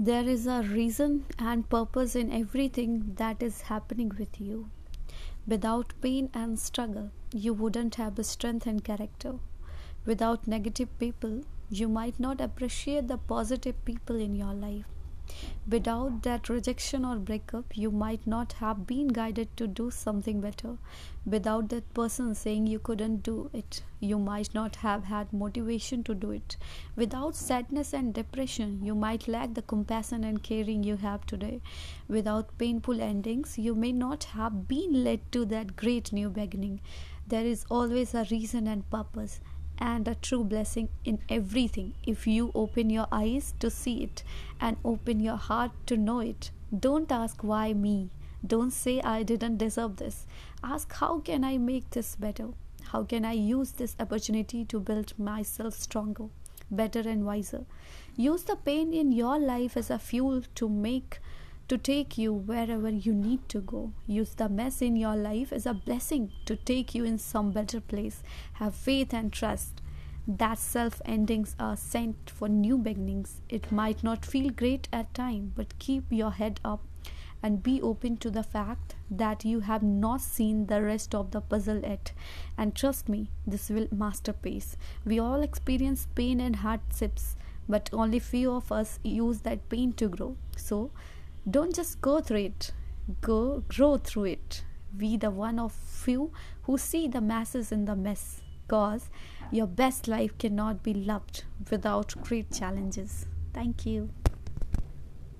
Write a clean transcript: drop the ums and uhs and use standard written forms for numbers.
There is a reason and purpose in everything that is happening with you. Without pain and struggle, you wouldn't have the strength and character. Without negative people, you might not appreciate the positive people in your life. Without that rejection or breakup, you might not have been guided to do something better. Without that person saying you couldn't do it, you might not have had motivation to do it. Without sadness and depression, you might lack the compassion and caring you have today. Without painful endings, you may not have been led to that great new beginning. There is always a reason and purpose, and a true blessing in everything if you open your eyes to see it and open your heart to know it. Don't ask why me. Don't say I didn't deserve this. Ask how can I make this better? How can I use this opportunity to build myself stronger, better and wiser? Use the pain in your life as a fuel to take you wherever you need to go. Use the mess in your life as a blessing to take you in some better place. Have faith and trust that self-endings are sent for new beginnings. It might not feel great at time, but keep your head up and be open to the fact that you have not seen the rest of the puzzle yet. And trust me, this will masterpiece. We all experience pain and hardships, but only few of us use that pain to grow. So, don't just go through it, grow through it. Be the one of few who see the masses in the mess, cause your best life cannot be loved without great challenges. Thank you.